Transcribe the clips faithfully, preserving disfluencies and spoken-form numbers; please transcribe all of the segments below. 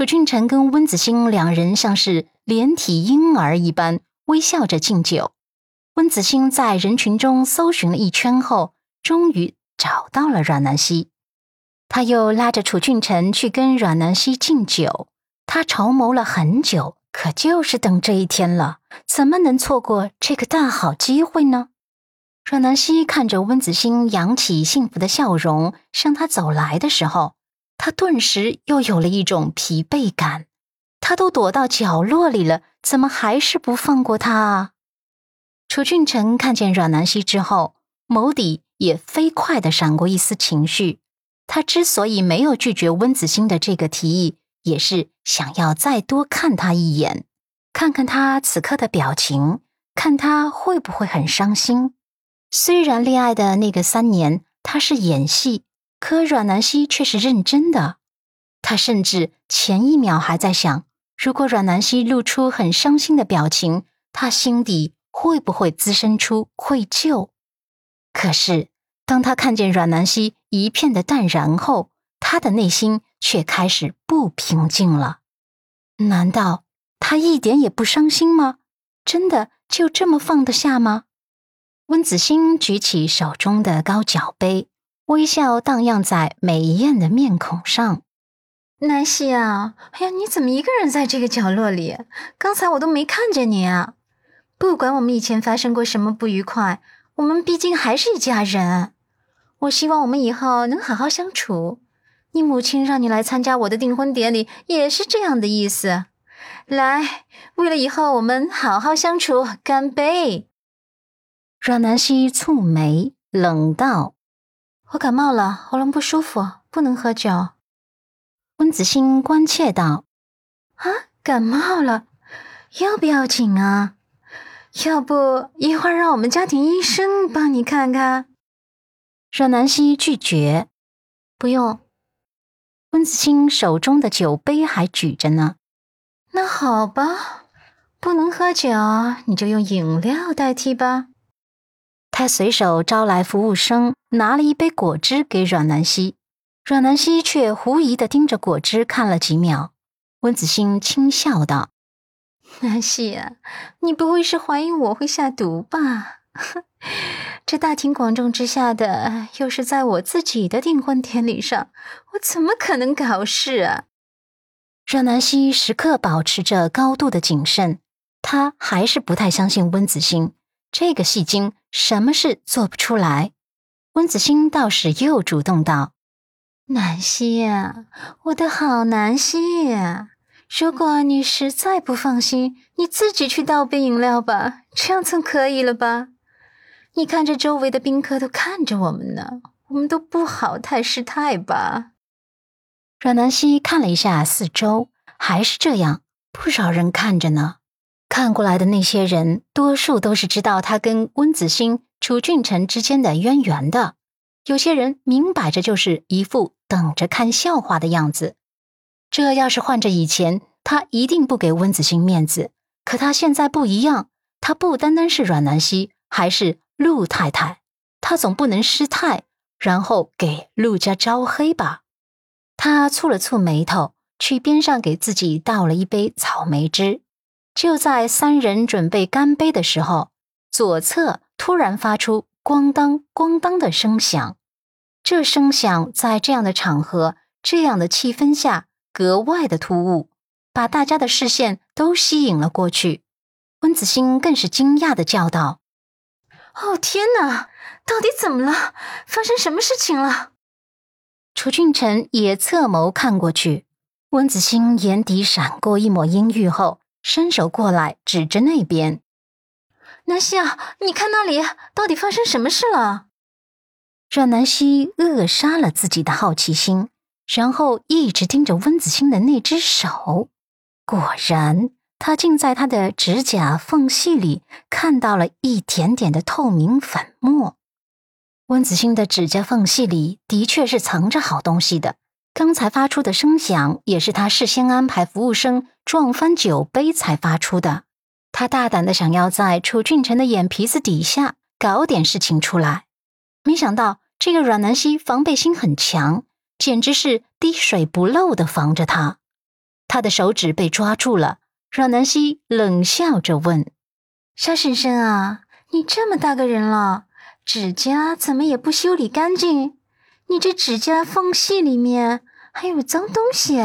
楚俊辰跟温子星两人像是连体婴儿一般微笑着敬酒。温子星在人群中搜寻了一圈后，终于找到了阮南希。他又拉着楚俊辰去跟阮南希敬酒，他筹谋了很久，可就是等这一天了，怎么能错过这个大好机会呢？阮南希看着温子星扬起幸福的笑容向他走来的时候，他顿时又有了一种疲惫感。他都躲到角落里了，怎么还是不放过他啊？楚俊辰看见阮南希之后，眸底也飞快地闪过一丝情绪。他之所以没有拒绝温子星的这个提议，也是想要再多看他一眼，看看他此刻的表情，看他会不会很伤心。虽然恋爱的那个三年他是演戏，可阮南希却是认真的。他甚至前一秒还在想，如果阮南希露出很伤心的表情，他心底会不会滋生出愧疚。可是当他看见阮南希一片的淡然后，他的内心却开始不平静了。难道他一点也不伤心吗？真的就这么放得下吗？温子星举起手中的高脚杯，微笑荡漾在美艳的面孔上。南希啊，哎呀，你怎么一个人在这个角落里？刚才我都没看见你啊！不管我们以前发生过什么不愉快，我们毕竟还是一家人。我希望我们以后能好好相处。你母亲让你来参加我的订婚典礼，也是这样的意思。来，为了以后我们好好相处，干杯！阮南希蹙眉冷道，我感冒了，喉咙不舒服，不能喝酒。温子星关切道，啊，感冒了要不要紧啊？要不一会儿让我们家庭医生帮你看看。阮南希拒绝，不用。温子星手中的酒杯还举着呢。那好吧，不能喝酒，你就用饮料代替吧。他随手招来服务生，拿了一杯果汁给阮南希。阮南希却狐疑地盯着果汁看了几秒。温子星轻笑道，南希啊，你不会是怀疑我会下毒吧？这大庭广众之下的，又是在我自己的订婚典礼上，我怎么可能搞事啊？阮南希时刻保持着高度的谨慎，她还是不太相信温子星这个戏精什么事做不出来。温子星倒是又主动道，南希啊，我的好南希啊，如果你实在不放心，你自己去倒杯饮料吧，这样总可以了吧？你看这周围的宾客都看着我们呢，我们都不好太失态吧。阮南希看了一下四周，还是这样，不少人看着呢。看过来的那些人，多数都是知道他跟温子星、楚俊辰之间的渊源的。有些人明摆着就是一副等着看笑话的样子。这要是换着以前，他一定不给温子星面子。可他现在不一样，他不单单是阮南希，还是陆太太。他总不能失态，然后给陆家招黑吧。他蹙了蹙眉头，去边上给自己倒了一杯草莓汁。就在三人准备干杯的时候，左侧突然发出咣当咣当的声响。这声响在这样的场合，这样的气氛下格外的突兀，把大家的视线都吸引了过去。温子星更是惊讶地叫道，哦天哪，到底怎么了？发生什么事情了？楚俊辰也侧眸看过去，温子星眼底闪过一抹阴郁后，伸手过来指着那边，南希啊，你看那里到底发生什么事了？阮南希扼杀了自己的好奇心，然后一直盯着温子星的那只手。果然他竟在他的指甲缝隙里看到了一点点的透明粉末。温子星的指甲缝隙里的确是藏着好东西的，刚才发出的声响也是他事先安排服务生撞翻酒杯才发出的。他大胆地想要在楚俊辰的眼皮子底下搞点事情出来，没想到这个阮南希防备心很强，简直是滴水不漏地防着他。他的手指被抓住了，阮南希冷笑着问：“沙婶婶啊，你这么大个人了，指甲怎么也不修理干净？你这指甲缝隙里面还有脏东西。”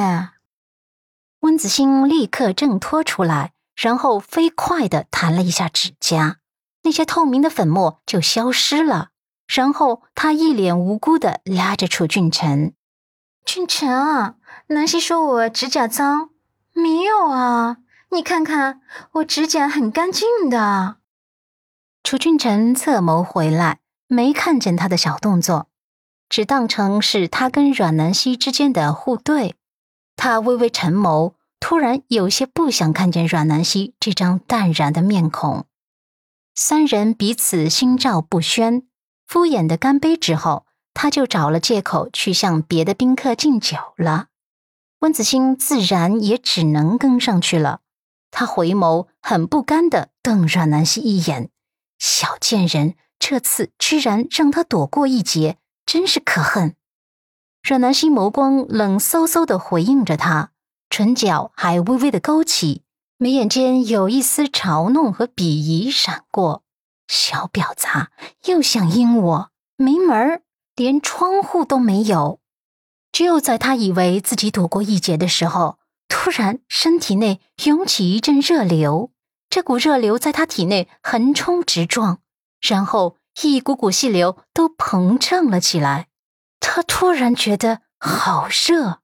温子欣立刻挣脱出来，然后飞快地弹了一下指甲，那些透明的粉末就消失了。然后他一脸无辜地拉着楚俊辰：“俊辰啊，南希说我指甲脏，没有啊，你看看我指甲很干净的。”楚俊辰侧眸回来，没看见他的小动作，只当成是他跟阮南希之间的互怼。他微微沉眸，突然有些不想看见阮南希这张淡然的面孔。三人彼此心照不宣，敷衍的干杯之后，他就找了借口去向别的宾客敬酒了。温子欣自然也只能跟上去了，他回眸很不甘地瞪阮南希一眼，小贱人，这次居然让他躲过一劫，真是可恨。阮南希眸光冷嗖嗖地回应着他，唇角还微微地勾起，眉眼间有一丝嘲弄和鄙夷闪过。小婊砸，又想阴我，没门儿，连窗户都没有。就在他以为自己躲过一劫的时候，突然身体内涌起一阵热流，这股热流在他体内横冲直撞，然后一股股细流都膨胀了起来。他突然觉得好热。